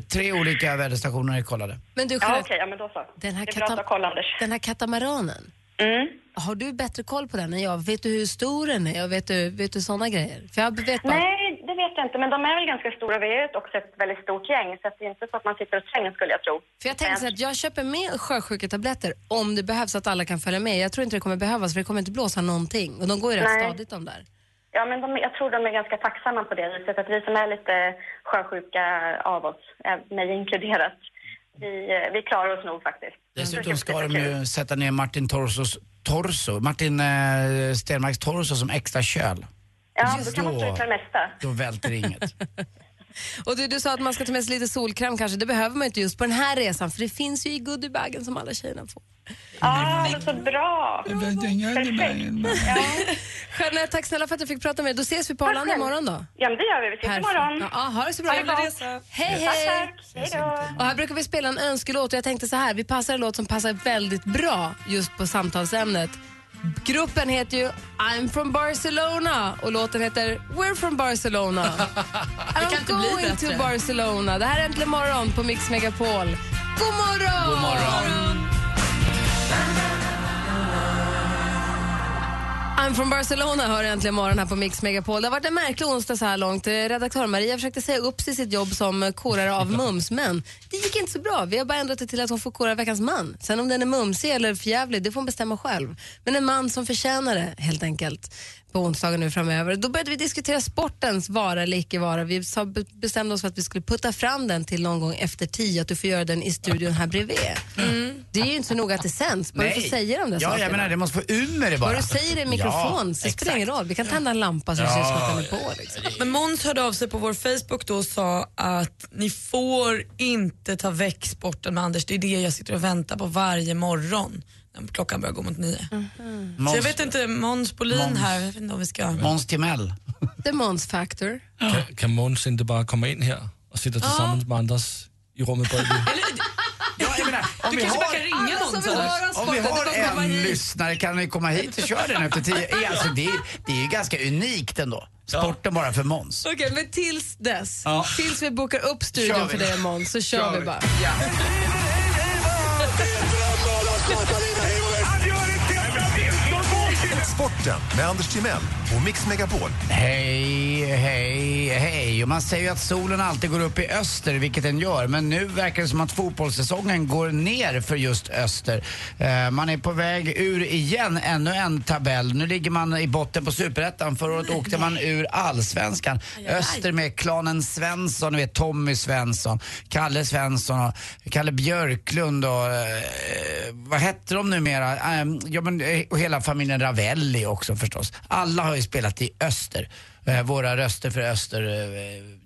ja, tre olika väderstationer jag kollade. Men du, ja, okej. Ja, men då så. Den här, katam- kolla, den här katamaranen. Mm. Har du bättre koll på den än jag? Vet du hur stor den är? Och vet du, vet du sådana grejer? För jag vet bara... Nej, det vet jag inte. Men de är väl ganska stora. Vi är ju också ett väldigt stort gäng. Så att det är inte så att man sitter och svänger, skulle jag tro. För jag tänker så att jag köper med sjösjuketabletter om det behövs, att alla kan följa med. Jag tror inte det kommer behövas, för det kommer inte blåsa någonting. Och de går ju rätt stadigt, de där. Ja, men de, jag tror de är ganska tacksamma på det viset, att vi som är lite sjösjuka av oss, mig inkluderat, vi, vi klarar oss nog faktiskt. Dessutom ska de ju sätta ner Martin Torsos torso, Martin eh, Stenmarks torso som extra köl. Ja, just då kan man ta ut det mesta. Då välter inget. Och du, du sa att man ska ta med sig lite solkräm kanske. Det behöver man inte just på den här resan, för det finns ju i goodiebagen som alla tjejerna får. Ah, det är så bra. bra. Perfekt. Jeanette, tack snälla för att du fick prata med dig. Då ses vi på Arlanda imorgon då. Ja, men det gör vi. Vi ses imorgon. Ja, ha det så bra. Hej, hej. Hej då. Och här brukar vi spela en önskelåt, och jag tänkte så här, vi passar en låt som passar väldigt bra just på samtalsämnet. Gruppen heter ju I'm from Barcelona och låten heter We're from Barcelona. I'm going to Barcelona. Det här är Äntligen morgon på Mix Megapol. God morgon! God morgon! I'm from Barcelona hör Äntligen morgon här på Mix Megapol. Det har varit en märklig onsdag så här långt. Redaktör Maria försökte säga upp sig sitt jobb som korare av mums, men det gick inte så bra. Vi har bara ändrat det till att hon får kora veckans man. Sen om den är mumsig eller förjävlig, det får hon bestämma själv. Men en man som förtjänar det helt enkelt på onsdagen nu framöver. Då började vi diskutera sportens vara eller icke vara. Vi bestämde oss för att vi skulle putta fram den till någon gång efter tio, att du får göra den i studion här bredvid. Mm. Det är ju inte så noga att det sänds. Bara du får säga de där ja, sakerna. Jag menar, det måste få ur med det bara. Bara du säger det i mikrofon, ja, så spelar det ingen roll. Vi kan tända en lampa så ja. Syns att den är på. Liksom. Men Måns hörde av sig på vår Facebook då och sa att ni får inte ta väck sporten med Anders. Det är det jag sitter och väntar på varje morgon. Klockan börjar gå mot nio. Mm-hmm. Så jag vet inte, Måns Bolin Måns. Här, jag vet inte om vi ska... Måns Timell. The Måns Factor. Ja. Kan, kan Måns inte bara komma in här och sitta tillsammans med Anders i rummet bredvid? Ja, menar, du kanske bara kan ringa någon. Om vi har en lyssnare kan vi komma hit och köra den efter tio. Alltså det, det är ju ganska unikt ändå. Sporten bara för Måns. Okej, men tills dess, ja. Tills vi bokar upp studion för dig Måns, så kör, kör vi. vi bara. Ja. Sporten med Anders Timell och Mix Megapol. Hej, hej, hej. Och man säger ju att solen alltid går upp i öster, vilket den gör. Men nu verkar det som att fotbollssäsongen går ner för just öster. Eh, man är på väg ur igen, ännu en tabell. Nu ligger man i botten på Superettan. Förra året åkte man ur Allsvenskan. Öster med klanen Svensson, du vet Tommy Svensson, Kalle Svensson, och Kalle Björklund och eh, vad heter de numera? Eh, ja, men, och hela familjen Ravel också förstås. Alla har ju spelat i öster. Eh, våra röster för öster, eh,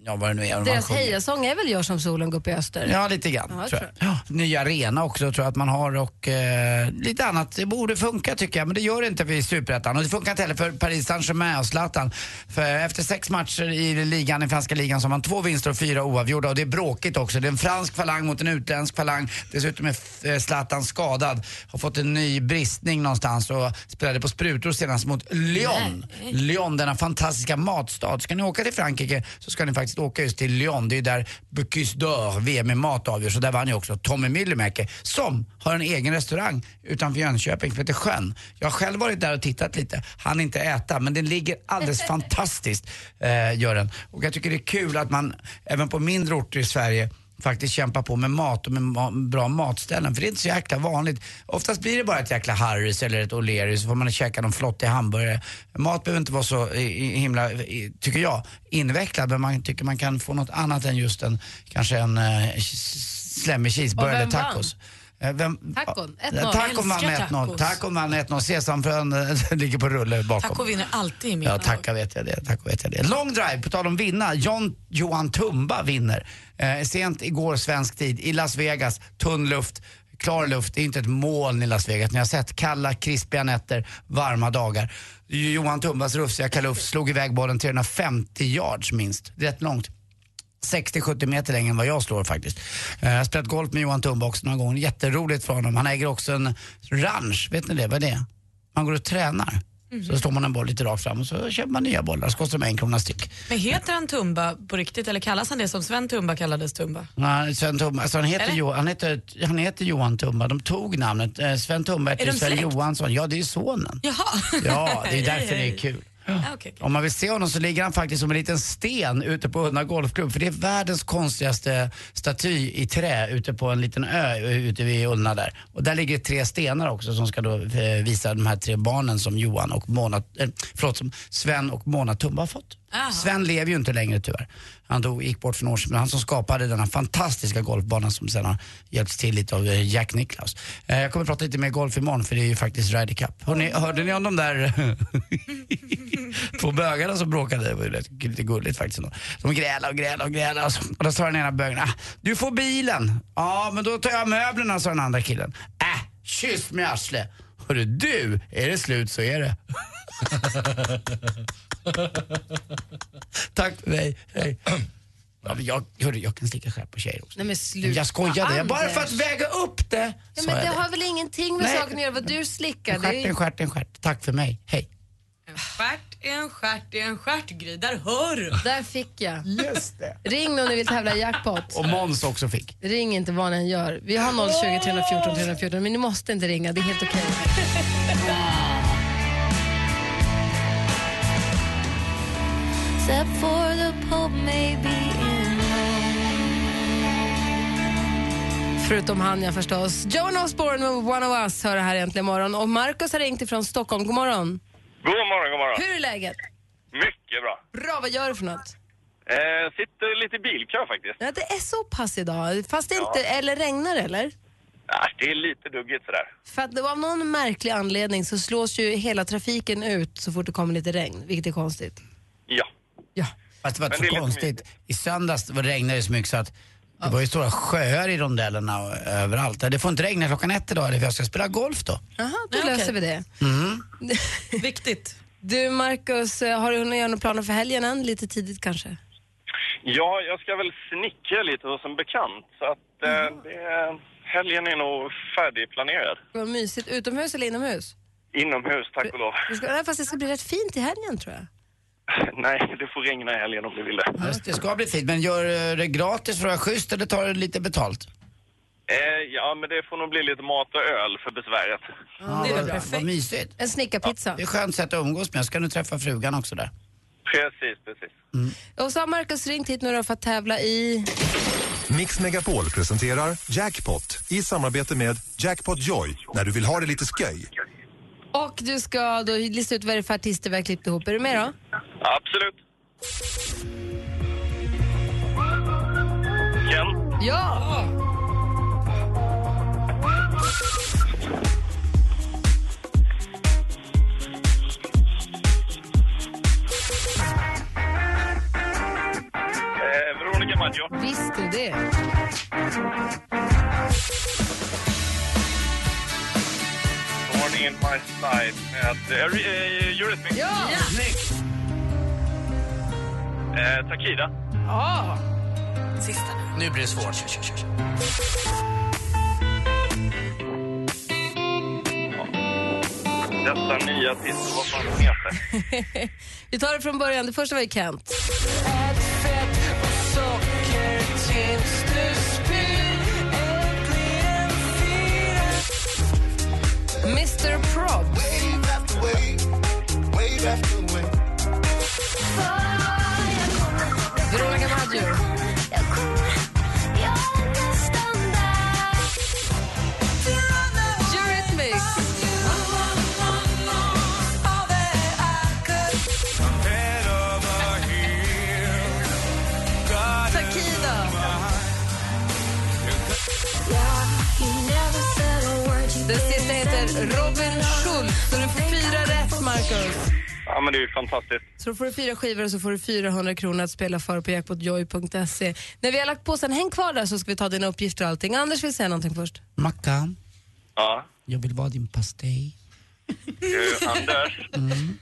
ja vad det nu är. Deras hejasång är väl gör som solen går upp i öster? Ja, lite grann. Aha, tror jag. Jag. Ja, ny arena också tror jag att man har och eh, lite annat. Det borde funka tycker jag, men det gör det inte för Superettan. Och det funkar inte heller för Paris Saint-Germain och Zlatan. För efter sex matcher i ligan, i franska ligan, så har man två vinster och fyra oavgjorda. Och det är bråkigt också. Det är en fransk falang mot en utländsk falang. Dessutom är Zlatan skadad. Har fått en ny bristning någonstans och spelade på sprutor senast mot Lyon. Nej. Lyon, denna fantastiska matstad. Ska ni åka till Frankrike så ska ni faktiskt åka just till Lyon. Det är där Bocuse d'Or, V M i mat avgörs. Och där vann ju också Tommy Myllymäki, som har en egen restaurang utanför Jönköping som heter Sjön. Jag har själv varit där och tittat lite. Han inte äta, men den ligger alldeles fantastiskt, eh, gör den. Och jag tycker det är kul att man även på mindre orter i Sverige faktiskt kämpa på med mat och med ma- bra matställen. För det är inte så jäkla vanligt. Oftast blir det bara ett jäkla Harris eller ett O'Learys, så får man käka någon flottig hamburgare. Mat behöver inte vara så himla, tycker jag, invecklad. Men man tycker man kan få något annat än just en, kanske en uh, slemmig cheeseburger eller tacos. Vann? Vem? Tacon, ett noll. Tacon vann ett noll. Tacon vann ett noll. Sesamfrön ligger på rulle bakom. Taco vinner alltid i min. Ja, tacka vet jag det. Tacka vet jag det. Long drive, på tal om vinna. John, Johan Tumba vinner. Eh, sent igår svensk tid i Las Vegas. Tunn luft, klar luft. Det är inte ett moln i Las Vegas. Ni har sett kalla, krispiga nätter, varma dagar. Johan Tumbas rufsiga kalufs slog iväg bollen trehundrafemtio yards minst. Rätt långt. sextio till sjuttio meter längre än vad jag slår faktiskt. Jag har spelat golf med Johan Tumba också någon gång. Jätteroligt för honom. Han äger också en ranch. Vet ni det? Vad är det? Man går och tränar. Mm. Så står man en boll lite rakt fram och så köper man nya bollar. Så kostar de en krona styck. Men heter han Tumba på riktigt? Eller kallas han det som Sven Tumba kallades Tumba? Nej, Sven Tumba. Alltså han, heter jo, han, heter, han heter Johan Tumba. De tog namnet. Sven Tumba heter Sven Johansson. Ja, det är sonen. Jaha. Ja, det är därför det är kul. Ah, okay, okay. Om man vill se honom så ligger han faktiskt som en liten sten ute på Ullna golfklubb. För det är världens konstigaste staty i trä ute på en liten ö ute vid Ullna där. Och där ligger tre stenar också som ska då visa de här tre barnen som Johan och Mona, eh, förlåt, som Sven och Mona Tumba har fått. Aha. Sven lever ju inte längre tyvärr. Han dog, gick bort för några år sedan. Han som skapade denna fantastiska golfbanan som sedan har hjälpts till lite av Jack Nicklaus. eh, Jag kommer att prata lite mer golf imorgon, för det är ju faktiskt Ryder Cup. Hörrni, hörde ni om de där två bögarna som bråkade? Det var ju lite gulligt faktiskt. De grälade och grälade och grälade. Och då sa den ena bögen, ah, du får bilen. Ja, men då tar jag möblerna, sa den andra killen. Äh, kyss med arsle. Hörru du, är det slut så är det. Tack för mig, hej. Ja, jag, hörru, jag kan sticka skär på tjejer också. Nej, men sluta, jag skojade, jag bara för att väga upp det. Ja, men det har det väl ingenting med saken att göra vad du slickar. Skärt en skärt en skärt, tack för mig, hej. En skärt en skärt en skärtgry, där hör du. Där fick jag. Just det. Ring om ni vill tävla i jackpot. Och Måns också fick. Ring inte vad ni gör. Vi har noll tjugo, tre fjorton, tre fjorton, men ni måste inte ringa, det är helt okej. Okay. Except for the Pope may be in love. Förutom han, jag förstås. Joan Osborne med One of Us hör det här egentligen imorgon. Och Markus har ringt ifrån Stockholm. God morgon. God morgon, god morgon. Hur är läget? Mycket bra. Bra, vad gör du för något? Eh, sitter lite i bilkör faktiskt. Ja, det är så pass idag. Fast det inte, ja. Eller regnar eller? Ja, det är lite duggigt sådär. För att av någon märklig anledning så slås ju hela trafiken ut så fort det kommer lite regn. Vilket är konstigt. Ja. Ja, fast det var så konstigt. I söndags regnade det så mycket så att det var ju stora sjöar i rondellerna och överallt. Det får inte regna klockan ett idag, eller jag ska spela golf då. Jaha, då ja, löser okay. vi det. Mm. Viktigt. Du Markus, har du hunnit göra några planer för helgen än? Lite tidigt kanske? Ja, jag ska väl snicka lite hos en bekant. Så att mm. eh, det Helgen är nog färdigplanerad. Vad mysigt. Utomhus eller inomhus? Inomhus, tack och lov. Det ska, fast det ska bli rätt fint i helgen, tror jag. Nej, det får regna i helgen om du vill det. Just, det ska bli fint, men gör det gratis för att vara schysst eller tar det lite betalt? Eh, ja, men det får nog bli lite mat och öl för besväret. Ah, det är bra. Perfekt. Vad mysigt. En snickarpizza. Ja, det är skönt sätt att umgås med. Jag ska nu träffa frugan också där. Precis, precis. Mm. Och så har Marcus ringt hit några för att tävla i... Mix Megapol presenterar Jackpot i samarbete med Jackpot Joy när du vill ha det lite sköj. Och du ska då lista ut vad det för artister vi har klippt ihop. Är du med då? Absolut. Ken? Ja! Eh, Veronica Maggio. Visst är det. In my side med Eurythmics. Ja! Snyggt! Eh, Takida. Ja! Oh. Sista. Nu blir det svårt. Kör, kör, kör. Detta nya titel, vad fan heter? Vi tar det från början. Det första var ju Kent. Ett fett och socker tills du mister Probs. Veronica Maggio. Jag kommer, jag nästan där. Eurythmics. Takida. Det sista heter Robin Schultz. Så du får fyra rätt, Marcus. Ja, men det är ju fantastiskt. Så får du fyra skivor och så får du fyrahundra kronor att spela för på jackpotjoy punkt se. När vi har lagt på sen, häng kvar där så ska vi ta dina uppgifter och allting. Anders vill säga någonting först. Mackan. Ja? Jag vill vara din pastej. Du, Anders. Mm.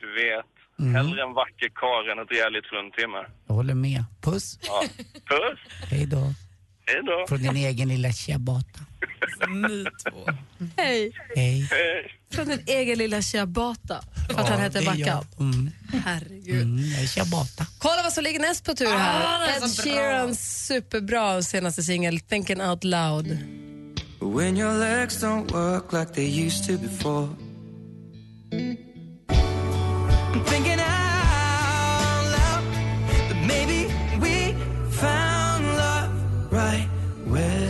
Du vet, mm. hellre en vacker kar än ett rejäligt fruntimmer. Jag håller med. Puss. Ja. Puss. Hej då. Hej då. Från din egen lilla Ciabatta. Ni två. Hej. Hej. Från din egen lilla Ciabatta. För att ja, han heter Backa. Mm. Herregud. Mm, Ciabatta. Kolla vad som ligger näst på tur här. Ah, Ed Sheerans superbra senaste singel, Thinking Out Loud. When your legs don't work like they used to before. Thinking out loud. But maybe we found love right where.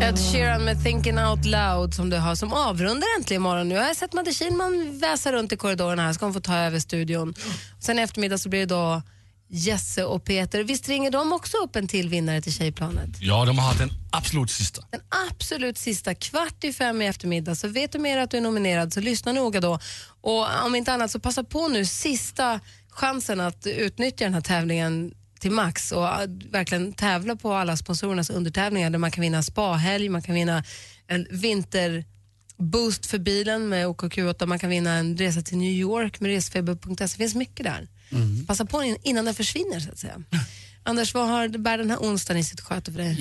Ed Sheeran med Thinking Out Loud som du har som avrundar äntligen imorgon. Nu har jag sett Madde Kihlman väsa runt i korridoren här. Ska hon få ta över studion. Sen eftermiddag så blir det då Jesse och Peter. Visst ringer de också upp en till vinnare till Tjejplanet? Ja, de har haft den absolut sista. Den absolut sista. Kvart i fem i eftermiddag. Så vet du mer att du är nominerad så lyssna noga då. Och om inte annat så passa på nu sista chansen att utnyttja den här tävlingen till max och verkligen tävla på alla sponsorernas undertävlingar där man kan vinna spahelg, man kan vinna en vinterboost för bilen med O K Q åtta, man kan vinna en resa till New York med resfeber punkt se. Det finns mycket där. Mm. Passa på innan den försvinner så att säga. Anders, vad har bär den här onsdagen i sitt sköte för dig?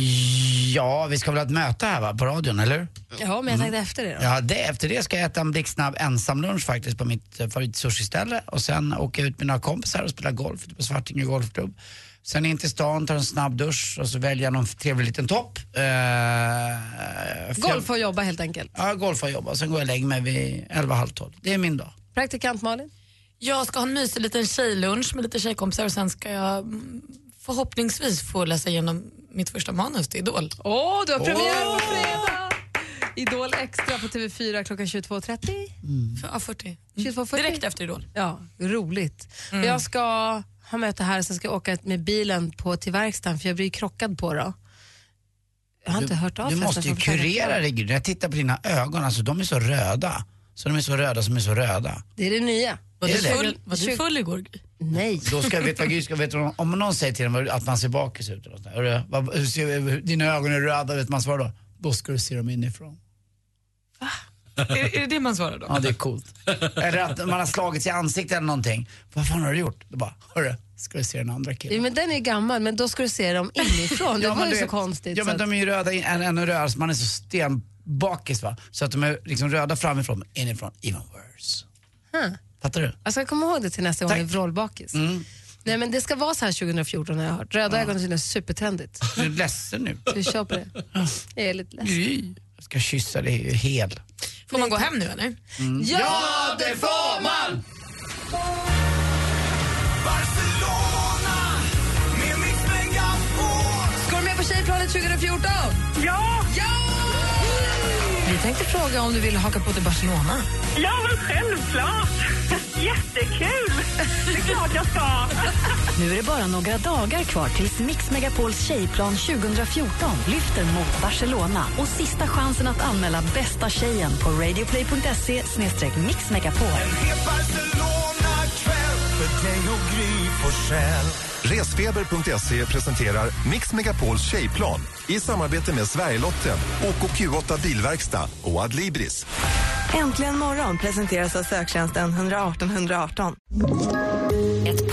Ja, vi ska väl ha ett möte här va, på radion, eller? Ja, men jag tänkte mm. efter det då. Ja, det, efter det ska jag äta en blixtsnabb ensamlunch faktiskt på mitt favoritsushiställe. Och sen åka ut med några kompisar och spela golf på Svartinge golfklubb. Sen in till stan, tar en snabb dusch och så väljer jag någon trevlig liten topp. Eh, golf och jobba helt enkelt? Ja, golf och jobba. Sen går jag och lägger mig vid elva halv tolv. Det är min dag. Praktikant Malin? Jag ska ha en mysig liten tjejlunch med lite tjejkompisar och sen ska jag... förhoppningsvis får läsa igenom mitt första manus till Idol. Åh, oh, du har premiär oh! på fredag! Idol extra på T V fyra klockan tjugotvå trettio. Mm. Ja, fyrtio. tjugotvå fyrtio. Direkt efter Idol. Ja, roligt. Mm. Jag ska ha möte här, sen ska jag åka med bilen på till verkstaden för jag blir krockad på då. Jag har du, inte hört av Du måste ju kurera dig. Jag tittar på dina ögon, alltså de är så röda. Så de är så röda som är så röda. Det är det nya. Var du full, full, full igår? Nej. Då ska jag veta vad Gud ska veta. Om någon säger till dem att man ser bakis ut eller något där. Dina ögon är röda, vet man svarar då. Då ska du se dem inifrån. Va? Är, är det det man svarar då? Ja, det är coolt. Eller att man har slagit sig i ansiktet eller någonting. Vad fan har du gjort? Då bara, hörru, ska du se den andra killen? Ja, men den är gammal, men då ska du se dem inifrån. Det ja, var ju det, så konstigt. Ja, men de är ju röda, ännu röda, man är så stenbakis va? Så att de är liksom röda framifrån, men inifrån, even worse. Huh. Fattar du? Jag ska komma ihåg det till nästa gång jag är vrålbakis. Mm. Nej, men det ska vara så här tjugo fjorton när jag hört. Röda ja. ögon syns supertändigt. Du är ledsen nu. Så vi kör på det. Jag är lite ledsen. Jag ska kyssa dig hel. Får man gå hem nu eller? Mm. Ja, det får man! Barcelona med Mix Megapol. Ska du med på tjejplanet tjugo fjorton? Ja! Ja! Vi tänkte fråga om du vill haka på till Barcelona. Ja, men självklart. Jättekul. Det är klart jag ska. Nu är det bara några dagar kvar tills Mix Megapols tjejplan tjugo fjorton lyfter mot Barcelona. Och sista chansen att anmäla bästa tjejen på radioplay punkt se snedstreck mix megapol. En hel Barcelona-kväll för dig och Gry Forssell. Resfeber punkt se presenterar Mix Megapols tjejplan i samarbete med Sverigelotten, O K Q åtta Bilverkstad och Adlibris. Äntligen morgon presenteras av söktjänsten ett ett åtta ett åtta. Ett